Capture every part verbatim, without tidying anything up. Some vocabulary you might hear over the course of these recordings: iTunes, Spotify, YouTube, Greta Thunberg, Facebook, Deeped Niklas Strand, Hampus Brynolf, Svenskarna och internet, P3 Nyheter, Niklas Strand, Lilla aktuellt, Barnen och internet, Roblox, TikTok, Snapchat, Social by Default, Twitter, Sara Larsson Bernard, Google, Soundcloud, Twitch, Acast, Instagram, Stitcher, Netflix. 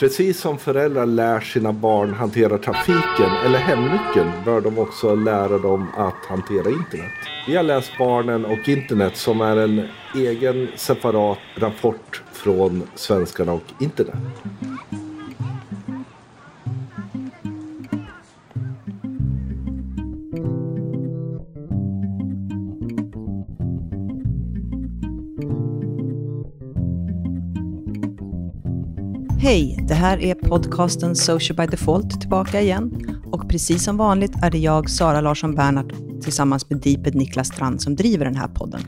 Precis som föräldrar lär sina barn hantera trafiken eller hemnyckeln bör de också lära dem att hantera internet. Vi har läst Barnen och internet som är en egen separat rapport från Svenskarna och internet. Hej, det här är podcasten Social by Default tillbaka igen. Och precis som vanligt är det jag, Sara Larsson Bernard, tillsammans med Deeped Niklas Strand som driver den här podden.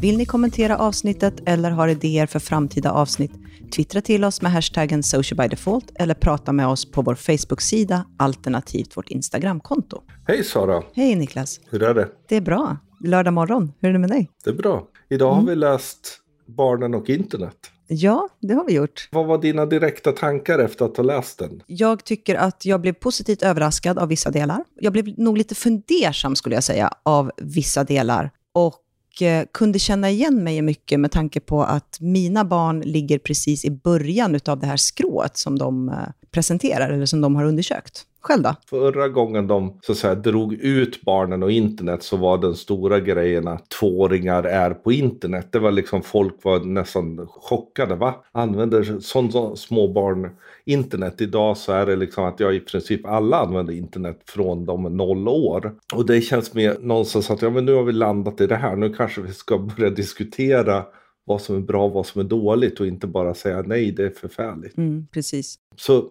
Vill ni kommentera avsnittet eller har idéer för framtida avsnitt? Twittra till oss med hashtaggen Social by Default eller prata med oss på vår Facebook-sida alternativt vårt Instagram-konto. Hej Sara! Hej Niklas! Hur är det? Det är bra. Lördag morgon. Hur är det med dig? Det är bra. Idag mm. har vi läst Barnen och internet. Ja, det har vi gjort. Vad var dina direkta tankar efter att ha läst den? Jag tycker att jag blev positivt överraskad av vissa delar. Jag blev nog lite fundersam skulle jag säga av vissa delar. Och eh, kunde känna igen mig mycket med tanke på att mina barn ligger precis i början av det här skrået som de eh, presenterar eller som de har undersökt. Själv då? Förra gången de så att säga, drog ut barnen och internet så var den stora grejen att tvååringar är på internet. Det var liksom folk var nästan chockade, va? Använder sådana små barn internet? Idag så är det liksom att jag i princip alla använder internet från de noll år. Och det känns mer någonstans att ja, men nu har vi landat i det här. Nu kanske vi ska börja diskutera vad som är bra och vad som är dåligt och inte bara säga nej, det är förfärligt. Mm, precis. Så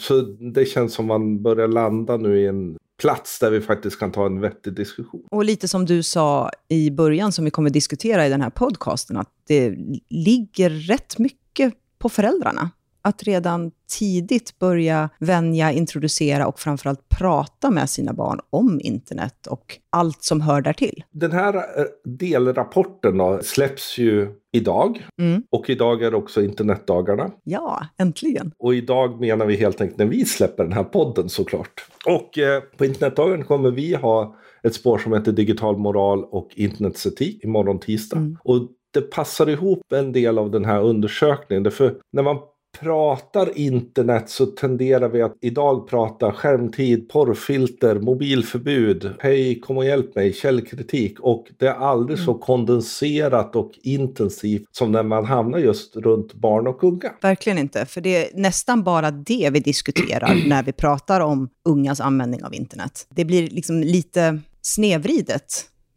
Så det känns som man börjar landa nu i en plats där vi faktiskt kan ta en vettig diskussion. Och lite som du sa i början som vi kommer diskutera i den här podcasten att det ligger rätt mycket på föräldrarna. Att redan tidigt börja vänja, introducera och framförallt prata med sina barn om internet och allt som hör därtill. Den här delrapporten då, släpps ju idag mm. och idag är också internetdagarna. Ja, äntligen. Och idag menar vi helt enkelt när vi släpper den här podden såklart. Och eh, på internetdagen kommer vi ha ett spår som heter digital moral och internetsetik imorgon tisdag. Mm. Och det passar ihop en del av den här undersökningen därför när man pratar internet så tenderar vi att idag prata skärmtid, porrfilter, mobilförbud, hej kom och hjälp mig, källkritik och det är aldrig mm. så kondenserat och intensivt som när man hamnar just runt barn och unga. Verkligen inte, för det är nästan bara det vi diskuterar när vi pratar om ungas användning av internet. Det blir liksom lite snedvridet.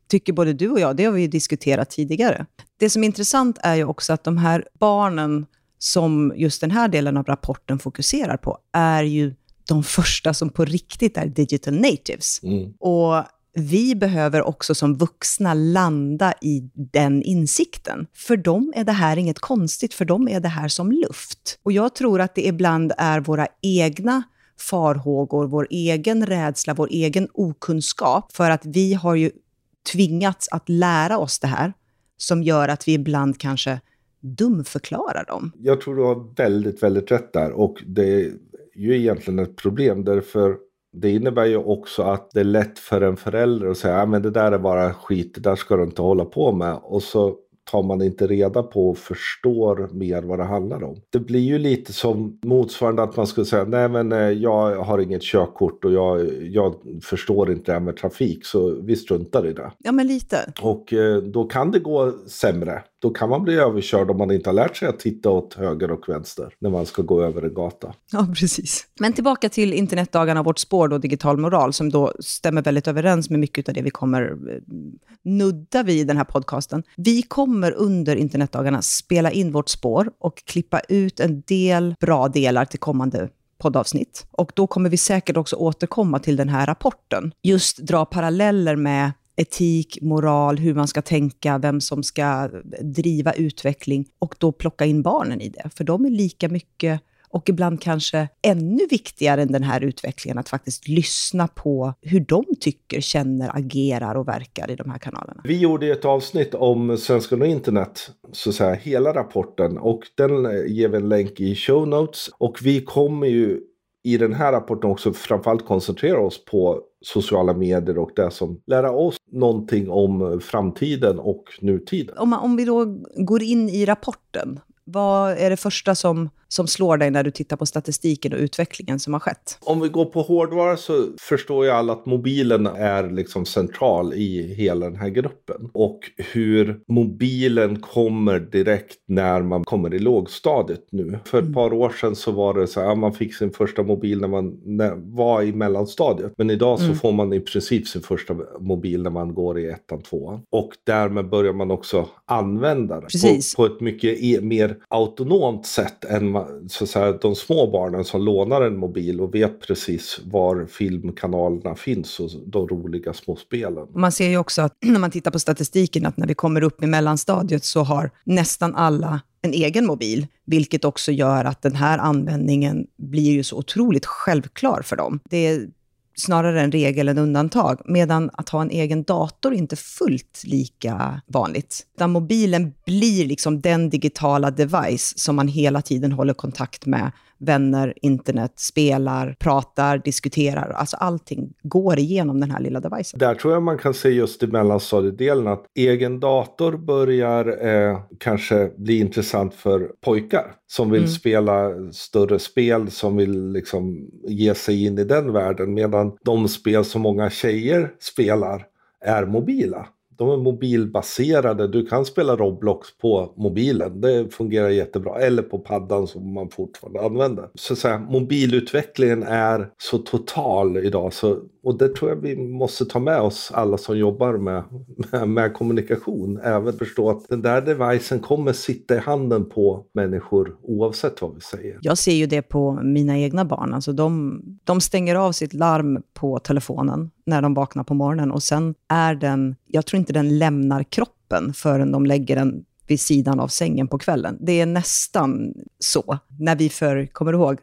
Tycker både du och jag, det har vi ju diskuterat tidigare. Det som är intressant är ju också att de här barnen som just den här delen av rapporten fokuserar på är ju de första som på riktigt är digital natives. Mm. Och vi behöver också som vuxna landa i den insikten. För dem är det här inget konstigt, för dem är det här som luft. Och jag tror att det ibland är våra egna farhågor, vår egen rädsla, vår egen okunskap. För att vi har ju tvingats att lära oss det här som gör att vi ibland kanske dumförklarar dem. Jag tror du har väldigt, väldigt rätt där och det är ju egentligen ett problem därför det innebär ju också att det är lätt för en förälder att säga men det där är bara skit, det där ska du inte hålla på med och så tar man inte reda på och förstår mer vad det handlar om. Det blir ju lite som motsvarande att man skulle säga nej men jag har inget körkort och jag, jag förstår inte det här med trafik så vi struntar i det. Ja men lite. Och då kan det gå sämre. Då kan man bli överkörd om man inte har lärt sig att titta åt höger och vänster när man ska gå över en gata. Ja, precis. Men tillbaka till internetdagarna, vårt spår då, digital moral, som då stämmer väldigt överens med mycket av det vi kommer nudda vid i den här podcasten. Vi kommer under internetdagarna spela in vårt spår och klippa ut en del bra delar till kommande poddavsnitt. Och då kommer vi säkert också återkomma till den här rapporten. Just dra paralleller med etik, moral, hur man ska tänka, vem som ska driva utveckling och då plocka in barnen i det. För de är lika mycket och ibland kanske ännu viktigare än den här utvecklingen att faktiskt lyssna på hur de tycker, känner, agerar och verkar i de här kanalerna. Vi gjorde ett avsnitt om Svenskarna och internet, så att säga hela rapporten och den ger vi en länk i show notes och vi kommer ju i den här rapporten också framförallt koncentrera oss på sociala medier och det som lära oss någonting om framtiden och nutiden. Om, om vi då går in i rapporten, vad är det första som som slår dig när du tittar på statistiken och utvecklingen som har skett. Om vi går på hårdvara så förstår jag alla att mobilen är liksom central i hela den här gruppen. Och hur mobilen kommer direkt när man kommer i lågstadiet nu. För ett par år sedan så var det så här, man fick sin första mobil när man när, var i mellanstadiet. Men idag så mm. får man i princip sin första mobil när man går i ettan, tvåan. Och därmed börjar man också använda det på, på ett mycket mer autonomt sätt än så att säga, de små barnen som lånar en mobil och vet precis var filmkanalerna finns och de roliga små spelen. Man ser ju också att när man tittar på statistiken att när vi kommer upp i mellanstadiet så har nästan alla en egen mobil, vilket också gör att den här användningen blir ju så otroligt självklar för dem. Det är snarare en regel än undantag, medan att ha en egen dator är inte fullt lika vanligt. Utan mobilen blir liksom den digitala device som man hela tiden håller kontakt med. Vänner, internet, spelar, pratar, diskuterar. Alltså allting går igenom den här lilla devicen. Där tror jag man kan se just i mellanstadiedelen att egen dator börjar eh, kanske bli intressant för pojkar som vill mm. spela större spel, som vill liksom ge sig in i den världen, medan de spel som många tjejer spelar är mobila. De är mobilbaserade. Du kan spela Roblox på mobilen. Det fungerar jättebra. Eller på paddan som man fortfarande använder. Så att säga, mobilutvecklingen är så total idag. Så, och det tror jag vi måste ta med oss alla som jobbar med, med, med kommunikation. Även förstå att den där devicen kommer sitta i handen på människor oavsett vad vi säger. Jag ser ju det på mina egna barn. Alltså de, de stänger av sitt larm på telefonen när de vaknar på morgonen. Och sen är den, jag tror inte den lämnar kroppen förrän de lägger den vid sidan av sängen på kvällen. Det är nästan så. När vi för, kommer du ihåg,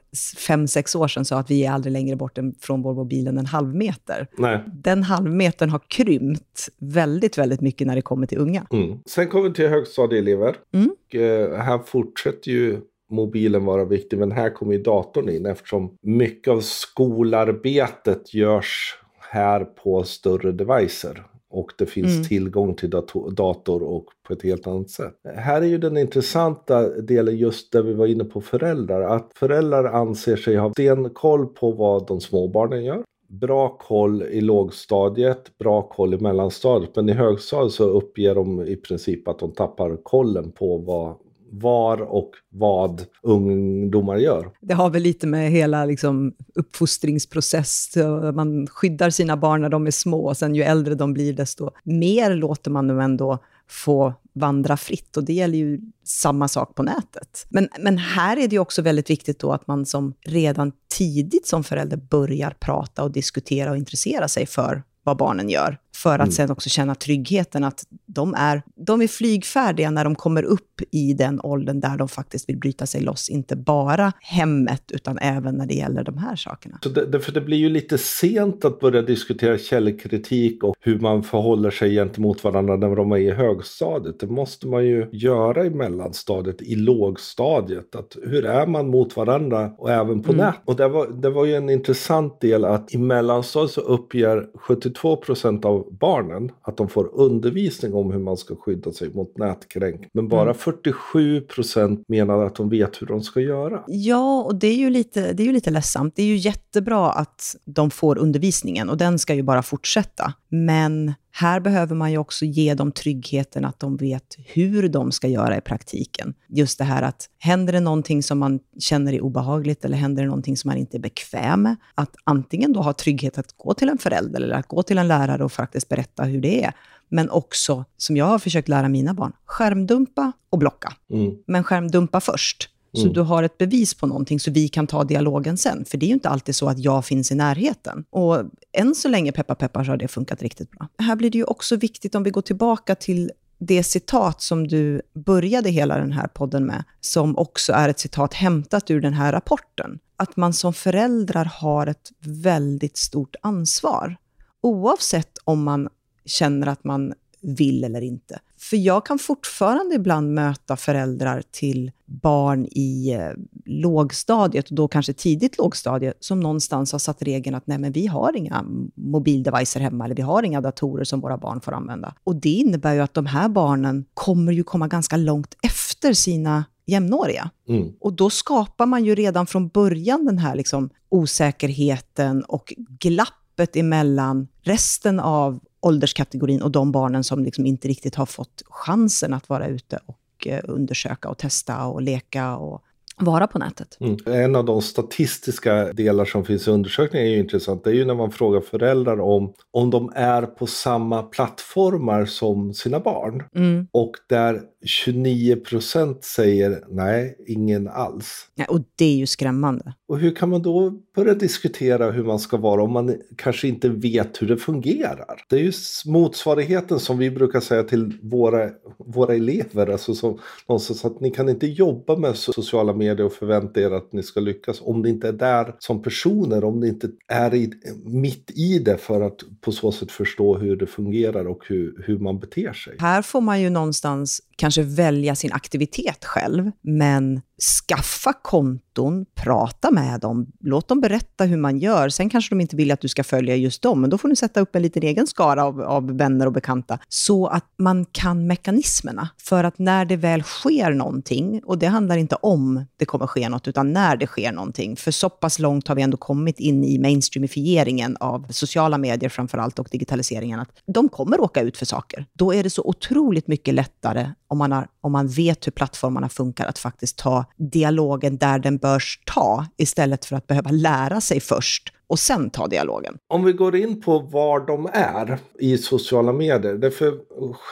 fem, sex år sedan sa att vi är aldrig längre bort från vår mobil än en halv meter. Nej. Den halvmetern har krympt väldigt, väldigt mycket när det kommer till unga. Mm. Sen kommer vi till högstadieelever. Mm. Och, eh, här fortsätter ju mobilen vara viktig, men här kommer ju datorn in eftersom mycket av skolarbetet görs här på större devicer. Och det finns mm. tillgång till dator, dator och på ett helt annat sätt. Här är ju den intressanta delen just där vi var inne på föräldrar. Att föräldrar anser sig ha stenkoll på vad de små barnen gör. Bra koll i lågstadiet, bra koll i mellanstadiet. Men i högstadiet så uppger de i princip att de tappar kollen på vad, var och vad ungdomar gör. Det har väl lite med hela liksom, uppfostringsprocess. Man skyddar sina barn när de är små. Och sen ju äldre de blir desto mer låter man nu ändå få vandra fritt. Och det gäller ju samma sak på nätet. Men, men här är det ju också väldigt viktigt då att man som redan tidigt som förälder börjar prata och diskutera och intressera sig för vad barnen gör. För att mm. sen också känna tryggheten att de är, de är flygfärdiga när de kommer upp i den åldern där de faktiskt vill bryta sig loss. Inte bara hemmet utan även när det gäller de här sakerna. Så det, för det blir ju lite sent att börja diskutera källkritik och hur man förhåller sig gentemot varandra när de är i högstadiet. Det måste man ju göra i mellanstadiet, i lågstadiet. Att hur är man mot varandra och även på mm. nät. Och det var, det var ju en intressant del att i mellanstadiet så uppger sjuttiotvå procent av barnen att de får undervisning om hur man ska skydda sig mot nätkränkning. Men bara mm. fyrtiosju procent menar att de vet hur de ska göra. Ja, och det är ju lite, det är ju lite ledsamt. Det är ju jättebra att de får undervisningen och den ska ju bara fortsätta. Men här behöver man ju också ge dem tryggheten att de vet hur de ska göra i praktiken. Just det här att händer det någonting som man känner är obehagligt eller händer det någonting som man inte är bekväm med, att antingen då ha trygghet att gå till en förälder eller att gå till en lärare och faktiskt berätta hur det är. Men också, som jag har försökt lära mina barn, skärmdumpa och blocka. Mm. Men skärmdumpa först. Mm. Så du har ett bevis på någonting så vi kan ta dialogen sen. För det är ju inte alltid så att jag finns i närheten. Och än så länge peppa peppar så har det funkat riktigt bra. Här blir det ju också viktigt om vi går tillbaka till det citat som du började hela den här podden med. Som också är ett citat hämtat ur den här rapporten. Att man som föräldrar har ett väldigt stort ansvar. Oavsett om man känner att man vill eller inte. För jag kan fortfarande ibland möta föräldrar till barn i eh, lågstadiet och då kanske tidigt lågstadiet som någonstans har satt regeln att nej men vi har inga mobildevicer hemma eller vi har inga datorer som våra barn får använda. Och det innebär ju att de här barnen kommer ju komma ganska långt efter sina jämnåriga. Mm. Och då skapar man ju redan från början den här liksom osäkerheten och glappet emellan resten av ålderskategorin och de barnen som liksom inte riktigt har fått chansen att vara ute och eh, undersöka och testa och leka och vara på nätet. Mm. En av de statistiska delar som finns i undersökningen är ju intressant. Det är ju när man frågar föräldrar om, om de är på samma plattformar som sina barn. Mm. Och där tjugonio procent säger nej, ingen alls. Ja, och det är ju skrämmande. Och hur kan man då börja diskutera hur man ska vara om man kanske inte vet hur det fungerar? Det är ju motsvarigheten som vi brukar säga till våra, våra elever. Alltså som, någonstans att ni kan inte jobba med sociala medier och förvänta er att ni ska lyckas om ni inte är där som personer, om ni inte är i, mitt i det för att på så sätt förstå hur det fungerar och hur, hur man beter sig. Här får man ju någonstans kanske välja sin aktivitet själv, men skaffa konton, prata med dem, låt dem berätta hur man gör. Sen kanske de inte vill att du ska följa just dem, men då får du sätta upp en liten egen skara av, av vänner och bekanta så att man kan mekanismerna. För att när det väl sker någonting, och det handlar inte om det kommer ske något utan när det sker någonting, för så pass långt har vi ändå kommit in i mainstreamifieringen av sociala medier framförallt och digitaliseringen att de kommer åka ut för saker. Då är det så otroligt mycket lättare om man, har, om man vet hur plattformarna funkar att faktiskt ta dialogen där den bör ta istället för att behöva lära sig först och sen ta dialogen. Om vi går in på var de är i sociala medier. Därför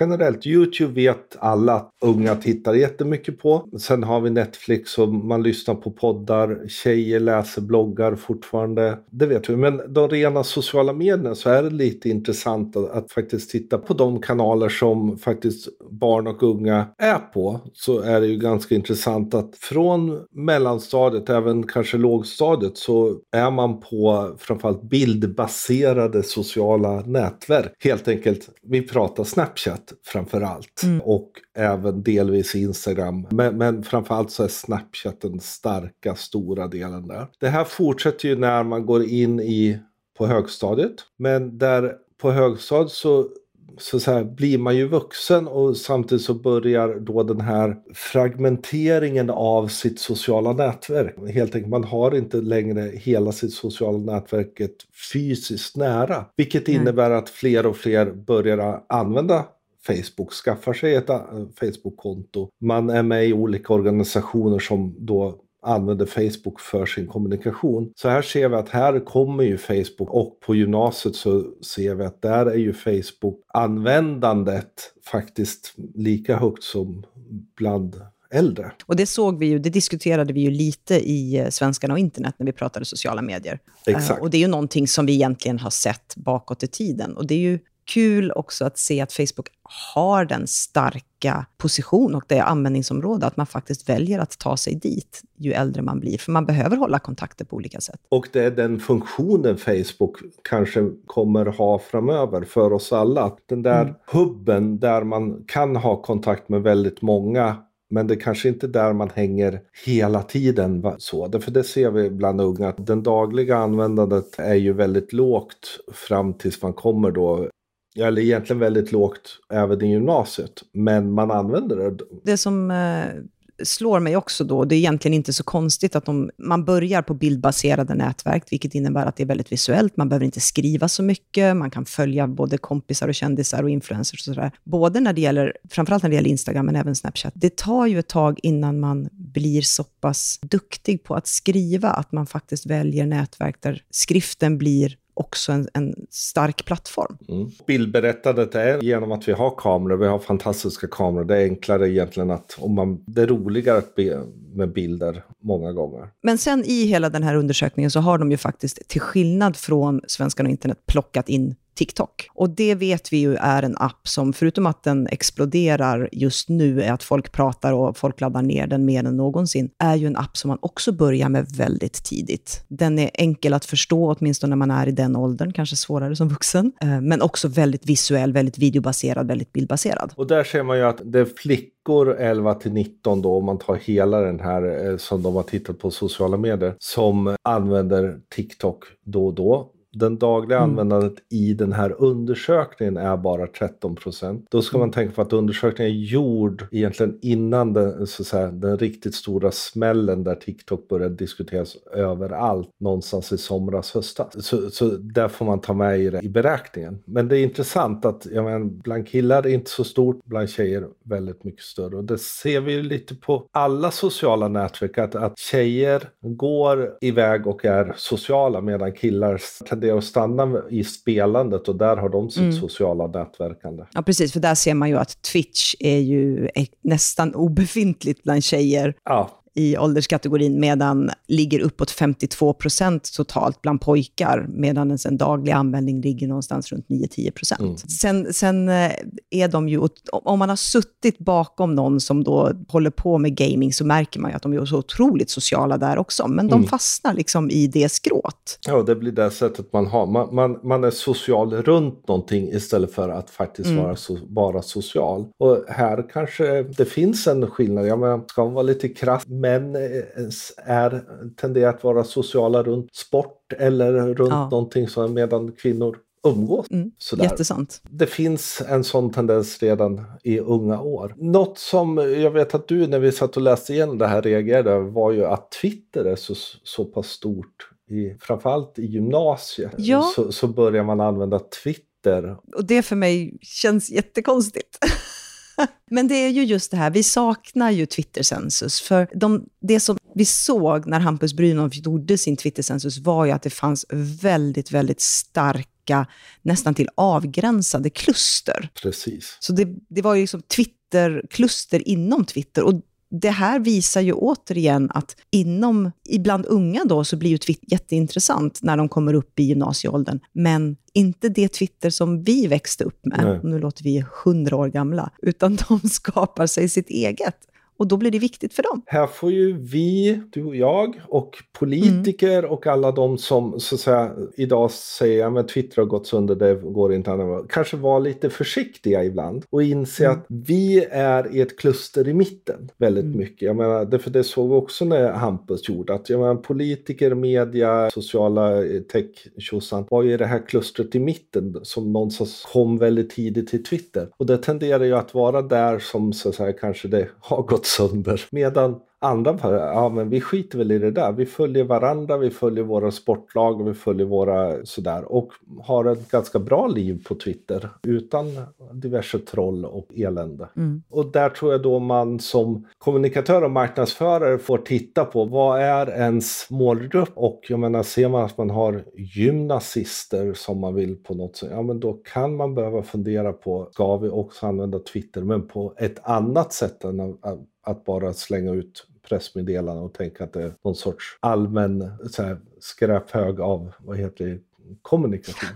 generellt, YouTube vet alla att unga tittar jättemycket på. Sen har vi Netflix och man lyssnar på poddar. Tjejer läser bloggar fortfarande. Det vet vi. Men de rena sociala medierna så är det lite intressant att, att faktiskt titta på de kanaler som faktiskt barn och unga är på. Så är det ju ganska intressant att från mellanstadiet, även kanske lågstadiet, så är man på framförallt bildbaserade sociala nätverk. Helt enkelt, vi pratar Snapchat framförallt mm. och även delvis Instagram. Men, men framförallt så är Snapchat den starka, stora delen där. Det här fortsätter ju när man går in i på högstadiet. Men där på högstadiet så Så, så här, blir man ju vuxen och samtidigt så börjar då den här fragmenteringen av sitt sociala nätverk. Helt enkelt, man har inte längre hela sitt sociala nätverket fysiskt nära. Vilket mm. innebär att fler och fler börjar använda Facebook, skaffar sig ett Facebook-konto. Man är med i olika organisationer som då använder Facebook för sin kommunikation. Så här ser vi att här kommer ju Facebook, och på gymnasiet så ser vi att där är ju Facebook-användandet faktiskt lika högt som bland äldre. Och det såg vi ju, det diskuterade vi ju lite i Svenskarna och internet när vi pratade sociala medier. Exakt. Och det är ju någonting som vi egentligen har sett bakåt i tiden, och det är ju kul också att se att Facebook har den starka position och det användningsområde att man faktiskt väljer att ta sig dit ju äldre man blir, för man behöver hålla kontakter på olika sätt. Och det är den funktionen Facebook kanske kommer ha framöver för oss alla. Den där mm. hubben där man kan ha kontakt med väldigt många, men det kanske inte är där man hänger hela tiden. Så, därför det ser vi bland unga att den dagliga användandet är ju väldigt lågt fram tills man kommer då. Eller egentligen väldigt lågt även i gymnasiet. Men man använder det. Det som eh, slår mig också då, det är egentligen inte så konstigt att de, man börjar på bildbaserade nätverk. Vilket innebär att det är väldigt visuellt. Man behöver inte skriva så mycket. Man kan följa både kompisar och kändisar och influencers och sådär. Både när det gäller, framförallt när det gäller Instagram men även Snapchat. Det tar ju ett tag innan man blir så pass duktig på att skriva. Att man faktiskt väljer nätverk där skriften blir också en, en stark plattform. Mm. Bildberättandet är genom att vi har kameror, vi har fantastiska kameror. Det är enklare egentligen att, om man, det är roligare att be med bilder många gånger. Men sen i hela den här undersökningen så har de ju faktiskt, till skillnad från Svenskarna och internet, plockat in TikTok. Och det vet vi ju är en app som, förutom att den exploderar just nu, är att folk pratar och folk laddar ner den mer än någonsin, är ju en app som man också börjar med väldigt tidigt. Den är enkel att förstå, åtminstone när man är i den åldern, kanske svårare som vuxen, men också väldigt visuell, väldigt videobaserad, väldigt bildbaserad. Och där ser man ju att det flick elva till nitton då, om man tar hela den här som de har tittat på sociala medier, som använder TikTok då och då. den dagliga mm. användandet i den här undersökningen är bara tretton procent. Då ska man tänka på att undersökningen är gjord egentligen innan den, så att säga, den riktigt stora smällen där TikTok började diskuteras överallt någonstans i somras, höstas. Så, så där får man ta med i, det, i beräkningen. Men det är intressant att jag menar, bland killar är inte så stort, bland tjejer väldigt mycket större. Och det ser vi ju lite på alla sociala nätverk att, att tjejer går iväg och är sociala medan killar tenderar att stanna i spelandet och där har de sitt mm. sociala nätverkande. Ja precis, för där ser man ju att Twitch är ju nästan obefintligt bland tjejer. Ja. I ålderskategorin medan ligger uppåt femtiotvå procent totalt bland pojkar medan ens en daglig användning ligger någonstans runt nio till tio procent. Mm. Sen, sen är de ju, om man har suttit bakom någon som då håller på med gaming så märker man ju att de är så otroligt sociala där också. Men de mm. fastnar liksom i det skråt. Ja, det blir det sättet man har. Man, man, man är social runt någonting istället för att faktiskt mm. vara, so, vara social. Och här kanske det finns en skillnad. Ja, men ska man vara lite krass. Men är, tenderar att vara sociala runt sport eller runt ja. någonting som medan kvinnor umgås. Mm, jättesant. Det finns en sån tendens redan i unga år. Något som jag vet att du när vi satt och läste igenom det här reagerade var ju att Twitter är så, så pass stort. I, framförallt i gymnasiet ja. så, så börjar man använda Twitter. Och det för mig känns jättekonstigt. Men det är ju just det här, vi saknar ju Twitter-census för de, det som vi såg när Hampus Brynolf gjorde sin Twitter-census var ju att det fanns väldigt, väldigt starka, nästan till avgränsade kluster. Precis. Så det, det var ju liksom Twitter-kluster inom Twitter och det här visar ju återigen att inom, ibland unga då så blir ju Twitter jätteintressant när de kommer upp i gymnasieåldern. Men inte det Twitter som vi växte upp med, nej. Nu låter vi hundra år gamla, utan de skapar sig sitt eget. Och då blir det viktigt för dem. Här får ju vi, du och jag och politiker mm. och alla de som så att säga, idag säger att ja, Twitter har gått sönder, det går inte annat. Kanske vara lite försiktiga ibland och inse mm. att vi är i ett kluster i mitten väldigt mm. mycket. Jag menar, därför det såg vi också när Hampus gjorde att jag menar, politiker, media, sociala tech-tjossan var ju det här klustret i mitten som någonstans kom väldigt tidigt till Twitter. Och det tenderar ju att vara där som så att säga, kanske det har gått sönder. Medan andra, ja men vi skiter väl i det där. Vi följer varandra, vi följer våra sportlag och vi följer våra sådär. Och har ett ganska bra liv på Twitter utan diverse troll och elände. Mm. Och där tror jag då man som kommunikatör och marknadsförare får titta på vad är ens målgrupp. Och jag menar, ser man att man har gymnasister som man vill på något sätt, ja men då kan man behöva fundera på, ska vi också använda Twitter men på ett annat sätt än att bara slänga ut pressmeddelanden och tänka att det är någon sorts allmän så här, skräphög av, vad heter det, kommunikation.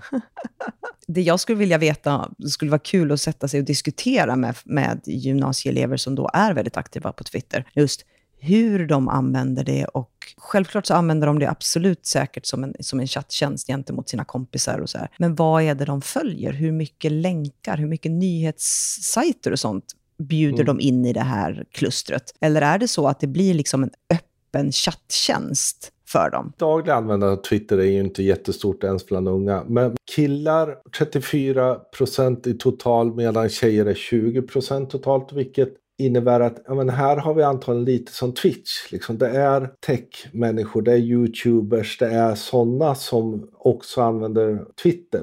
Det jag skulle vilja veta, det skulle vara kul att sätta sig och diskutera med, med gymnasieelever som då är väldigt aktiva på Twitter. Just hur de använder det och självklart så använder de det absolut säkert som en, som en chatttjänst gentemot sina kompisar och så här. Men vad är det de följer? Hur mycket länkar? Hur mycket nyhetssajter och sånt? Bjuder mm. de in i det här klustret? Eller är det så att det blir liksom en öppen chatttjänst för dem? Dagliga användare av Twitter är ju inte jättestort ens bland unga. Men killar trettiofyra procent i total medan tjejer är tjugo procent totalt. Vilket innebär att ja, men här har vi antagligen lite som Twitch. Liksom, det är tech-människor, det är YouTubers, det är sådana som också använder Twitter.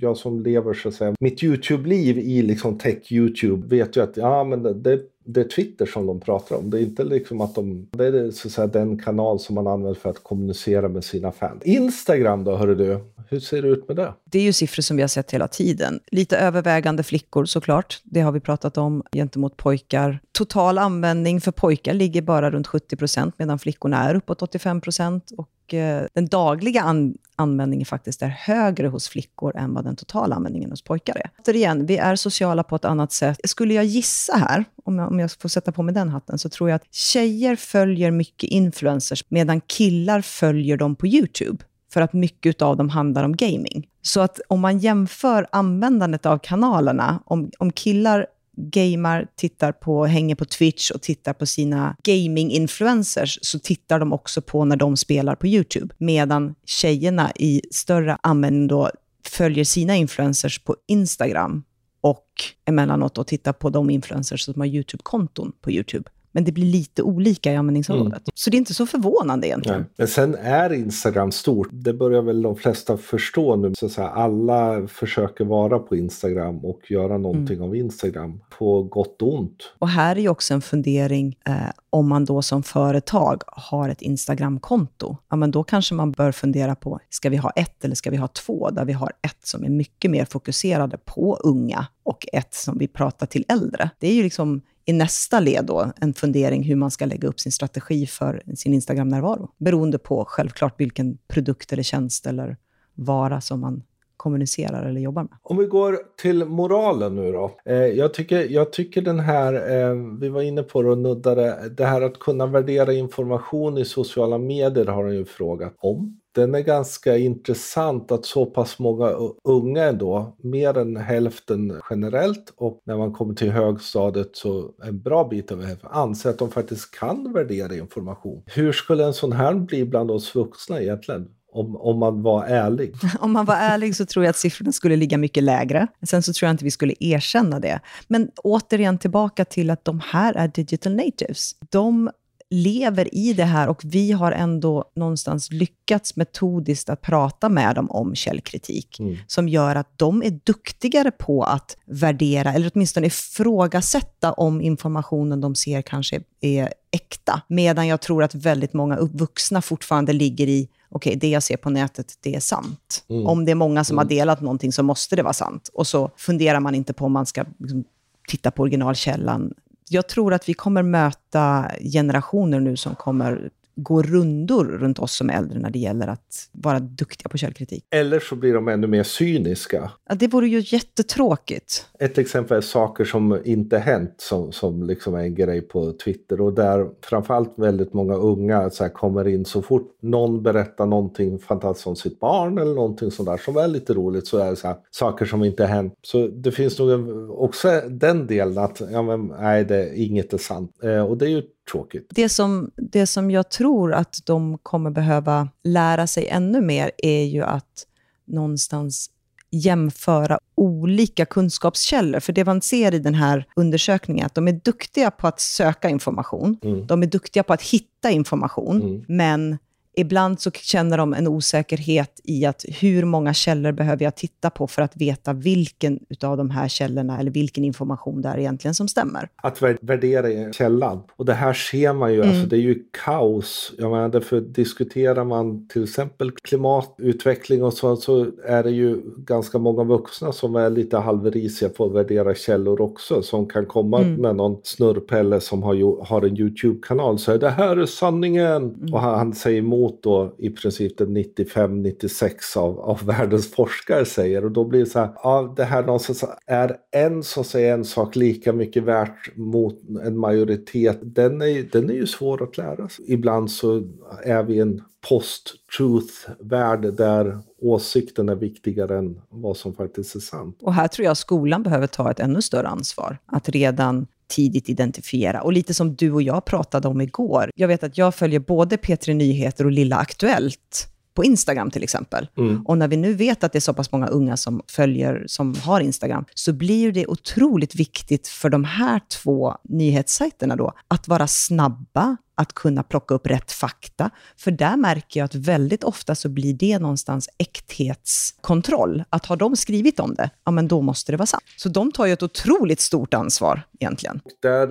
Jag som lever så att säga, mitt YouTube-liv i liksom, tech-YouTube vet ju att ja, men det, det Det är Twitter som de pratar om. Det är inte liksom att de... Det är så att säga den kanal som man använder för att kommunicera med sina fans. Instagram då, hörru du. Hur ser det ut med det? Det är ju siffror som vi har sett hela tiden. Lite övervägande flickor såklart. Det har vi pratat om gentemot pojkar. Total användning för pojkar ligger bara runt sjuttio procent medan flickorna är uppåt åttiofem procent. Och eh, den dagliga an- användningen faktiskt är högre hos flickor än vad den totala användningen hos pojkar är. Återigen, vi är sociala på ett annat sätt. Skulle jag gissa här, om jag, om jag får sätta på mig den hatten, så tror jag att tjejer följer mycket influencers medan killar följer dem på YouTube. För att mycket av dem handlar om gaming. Så att om man jämför användandet av kanalerna, om, om killar gamar, tittar på, hänger på Twitch och tittar på sina gaming-influencers, så tittar de också på när de spelar på YouTube. Medan tjejerna i större användning då följer sina influencers på Instagram och emellanåt och tittar på de influencers som har YouTube-konton på YouTube. Men det blir lite olika i användningsområdet. Mm. Så det är inte så förvånande egentligen. Nej. Men sen är Instagram stort. Det börjar väl de flesta förstå nu. Så att säga, alla försöker vara på Instagram och göra någonting mm. av Instagram. På gott och ont. Och här är ju också en fundering eh, om man då som företag har ett Instagram-konto. Ja, men då kanske man bör fundera på, ska vi ha ett eller ska vi ha två? Där vi har ett som är mycket mer fokuserade på unga och ett som vi pratar till äldre. Det är ju liksom i nästa led då en fundering hur man ska lägga upp sin strategi för sin Instagram-närvaro. Beroende på självklart vilken produkt eller tjänst eller vara som man kommunicerar eller jobbar med. Om vi går till moralen nu då. Eh, jag, tycker, jag tycker den här, eh, vi var inne på det och nuddade, det här att kunna värdera information i sociala medier har den ju frågat om. Den är ganska intressant att så pass många unga ändå, mer än hälften generellt, och när man kommer till högstadiet så en bra bit över hälften, anser att de faktiskt kan värdera information. Hur skulle en sån här bli bland oss vuxna egentligen? Om, om man var ärlig. Om man var ärlig så tror jag att siffrorna skulle ligga mycket lägre. Sen så tror jag inte vi skulle erkänna det. Men återigen tillbaka till att de här är digital natives. De lever i det här och vi har ändå någonstans lyckats metodiskt att prata med dem om källkritik mm. som gör att de är duktigare på att värdera eller åtminstone ifrågasätta om informationen de ser kanske är äkta. Medan jag tror att väldigt många vuxna fortfarande ligger i okej, det jag ser på nätet, det är sant. Mm. Om det är många som mm. har delat någonting så måste det vara sant. Och så funderar man inte på om man ska liksom, titta på originalkällan. Jag tror att vi kommer möta generationer nu som kommer gå rundor runt oss som äldre när det gäller att vara duktiga på källkritik. Eller så blir de ännu mer cyniska. Ja, det vore ju jättetråkigt. Ett exempel är saker som inte hänt som, som liksom är en grej på Twitter, och där framförallt väldigt många unga så här, kommer in så fort någon berättar någonting fantastiskt om sitt barn eller någonting sådär som är lite roligt, så är det så här, saker som inte hänt. Så det finns nog en, också den delen att ja, men, nej, det, inget är sant. Eh, och det är ju tråkigt. Det som, det som jag tror att de kommer behöva lära sig ännu mer är ju att någonstans jämföra olika kunskapskällor. För det man ser i den här undersökningen är att de är duktiga på att söka information. Mm. De är duktiga på att hitta information. Mm. Men ibland så känner de en osäkerhet i att hur många källor behöver jag titta på för att veta vilken av de här källorna eller vilken information det är egentligen som stämmer. Att värdera källan. Och det här ser man ju, mm. alltså det är ju kaos. Jag menar, därför diskuterar man till exempel klimatutveckling och så, så är det ju ganska många vuxna som är lite halverisiga på att värdera källor också. Som kan komma mm. med någon snurrpelle som har, ju, har en YouTube-kanal och säger det här är sanningen. Mm. Och han, han säger emot då i princip nittiofem till nittiosex av, av världens forskare säger, och då blir det så här, ja, det här någonstans är en som säger en sak lika mycket värt mot en majoritet, den är, den är ju svår att lära sig. Ibland så är vi en post-truth-värld där åsikten är viktigare än vad som faktiskt är sant. Och här tror jag skolan behöver ta ett ännu större ansvar, att redan tidigt identifiera. Och lite som du och jag pratade om igår. Jag vet att jag följer både P tre Nyheter och Lilla Aktuellt på Instagram till exempel. Mm. Och när vi nu vet att det är så pass många unga som följer, som har Instagram, så blir det otroligt viktigt för de här två nyhetssajterna då att vara snabba, att kunna plocka upp rätt fakta. För där märker jag att väldigt ofta så blir det någonstans äkthetskontroll. Att har de skrivit om det, ja men då måste det vara sant. Så de tar ju ett otroligt stort ansvar egentligen. Där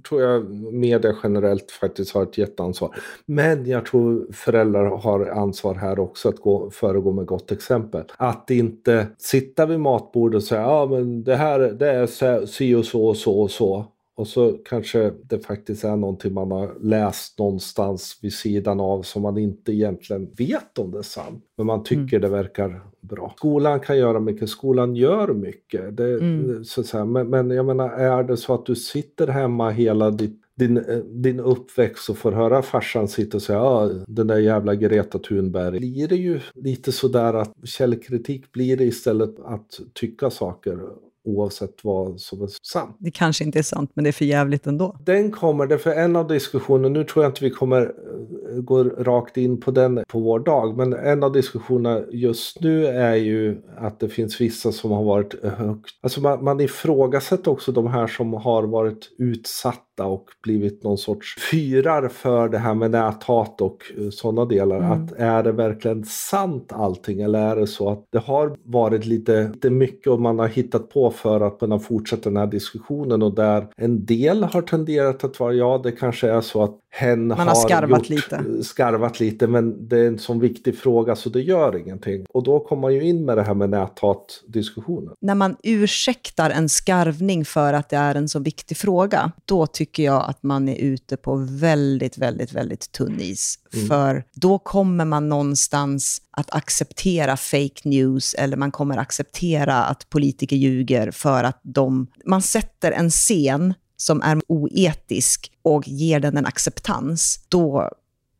tror jag media generellt faktiskt har ett jätteansvar. Men jag tror föräldrar har ansvar här också att gå, föregå med gott exempel. Att inte sitta vid matbordet och säga ja men det här det är så, si och så och så och så. Och så kanske det faktiskt är någonting man har läst någonstans vid sidan av som man inte egentligen vet om det är sant. Men man tycker mm. det verkar bra. Skolan kan göra mycket, skolan gör mycket. Det, mm. så att säga. Men, men jag menar, är det så att du sitter hemma hela ditt Din, din uppväxt och får höra farsan sitta och säga ah, den där jävla Greta Thunberg, blir det ju lite sådär att källkritik blir det istället att tycka saker oavsett vad som är sant. Det kanske inte är sant, men det är för jävligt ändå. Den kommer, därför en av diskussionerna, nu tror jag inte vi kommer gå rakt in på den på vår dag, men en av diskussionerna just nu är ju att det finns vissa som har varit högt. Alltså man, man ifrågasätter också de här som har varit utsatta och blivit någon sorts fyrar för det här med näthat och sådana delar. Mm. Att är det verkligen sant allting, eller är det så att det har varit lite, lite mycket och man har hittat på för att kunna fortsätta den här diskussionen, och där en del har tenderat att vara, ja det kanske är så att hen man har, har skarvat, gjort, lite. skarvat lite men det är en sån viktig fråga så det gör ingenting. Och då kommer man ju in med det här med näthatdiskussionen. När man ursäktar en skarvning för att det är en så viktig fråga, då tycker jag att man är ute på väldigt, väldigt, väldigt tunn is. Mm. För då kommer man någonstans att acceptera fake news, eller man kommer acceptera att politiker ljuger för att de, man sätter en scen som är oetisk och ger den en acceptans, då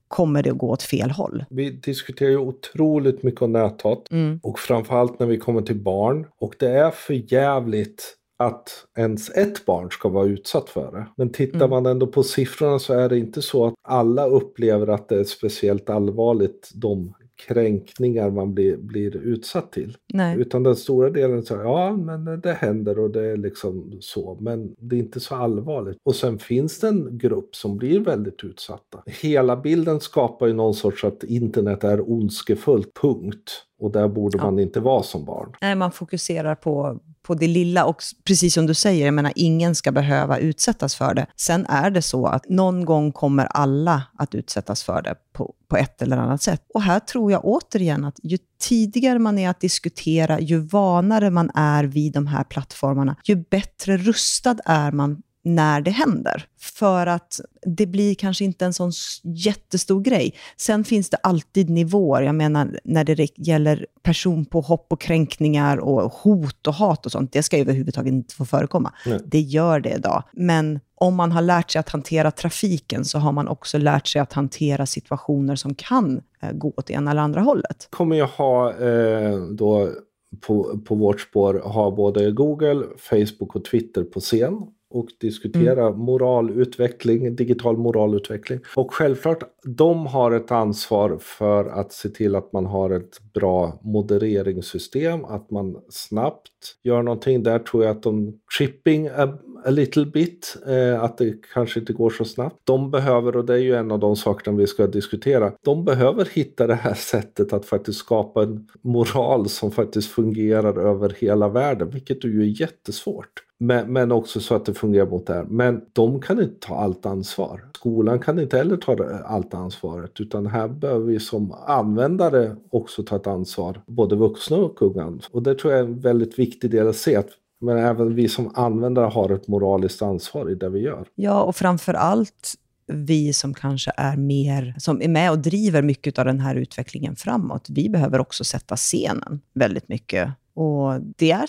kommer det att gå åt fel håll. Vi diskuterar ju otroligt mycket om näthat, mm. och framförallt när vi kommer till barn, och det är för jävligt att ens ett barn ska vara utsatt för det. Men tittar mm. man ändå på siffrorna så är det inte så att alla upplever att det är speciellt allvarligt de kränkningar man blir, blir utsatt till. Nej. Utan den stora delen så här, ja men det händer och det är liksom så, men det är inte så allvarligt. Och sen finns det en grupp som blir väldigt utsatta. Hela bilden skapar ju någon sorts att internet är ondskefullt, punkt. Och där borde ja. man inte vara som barn. Nej, man fokuserar på, på det lilla, och precis som du säger, jag menar, ingen ska behöva utsättas för det. Sen är det så att någon gång kommer alla att utsättas för det på, på ett eller annat sätt. Och här tror jag återigen att ju tidigare man är att diskutera, ju vanare man är vid de här plattformarna, ju bättre rustad är man när det händer. För att det blir kanske inte en sån jättestor grej. Sen finns det alltid nivåer. Jag menar, när det gäller personpåhopp och kränkningar och hot och hat och sånt, det ska ju överhuvudtaget inte få förekomma. Nej. Det gör det idag. Men om man har lärt sig att hantera trafiken, så har man också lärt sig att hantera situationer som kan eh, gå åt ena eller andra hållet. Kommer jag ha eh, då på, på vårt spår ha både Google, Facebook och Twitter på scen och diskutera mm. moralutveckling, digital moralutveckling. Och självklart, de har ett ansvar för att se till att man har ett bra modereringssystem, att man snabbt gör någonting. Där tror jag att de chipping a, a little bit, eh, att det kanske inte går så snabbt. De behöver, och det är ju en av de sakerna vi ska diskutera, de behöver hitta det här sättet att faktiskt skapa en moral som faktiskt fungerar över hela världen, vilket ju är jättesvårt. Men, men också så att det fungerar mot det här. Men de kan inte ta allt ansvar. Skolan kan inte heller ta allt ansvaret. Utan här behöver vi som användare också ta ett ansvar. Både vuxna och unga. Och det tror jag är en väldigt viktig del att se. Att, men även vi som användare har ett moraliskt ansvar i det vi gör. Ja, och framförallt vi som kanske är mer, som är med och driver mycket av den här utvecklingen framåt. Vi behöver också sätta scenen väldigt mycket. Och det är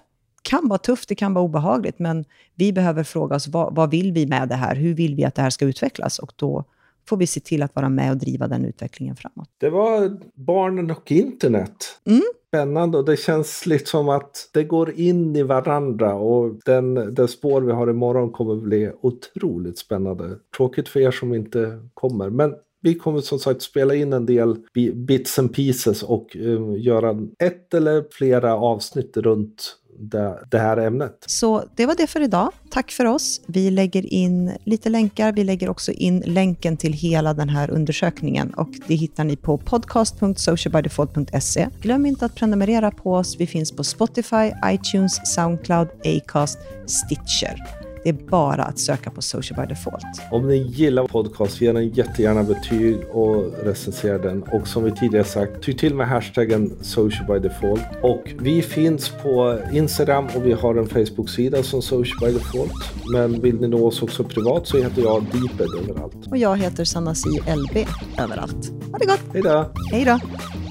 kan vara tufft, det kan vara obehagligt, men vi behöver fråga oss, vad, vad vill vi med det här? Hur vill vi att det här ska utvecklas? Och då får vi se till att vara med och driva den utvecklingen framåt. Det var barnen och internet. Mm. Spännande, och det känns lite som att det går in i varandra, och den, den spår vi har imorgon kommer bli otroligt spännande. Tråkigt för er som inte kommer, men vi kommer som sagt spela in en del bits and pieces och um, göra ett eller flera avsnitt runt det, det här ämnet. Så det var det för idag. Tack för oss. Vi lägger in lite länkar. Vi lägger också in länken till hela den här undersökningen, och det hittar ni på podcast punkt social by default punkt se. Glöm inte att prenumerera på oss. Vi finns på Spotify, iTunes, Soundcloud, Acast, Stitcher. Det är bara att söka på Social by Default. Om ni gillar podcast, ge den jättegärna betyg och recensera den. Och som vi tidigare sagt, tyck till med hashtaggen Social by Default. Och vi finns på Instagram, och vi har en Facebook-sida som Social by Default. Men vill ni nå oss också privat, så heter jag Deeped överallt. Och jag heter Sanasi L B överallt. Ha det gott! Hej då! Hej då!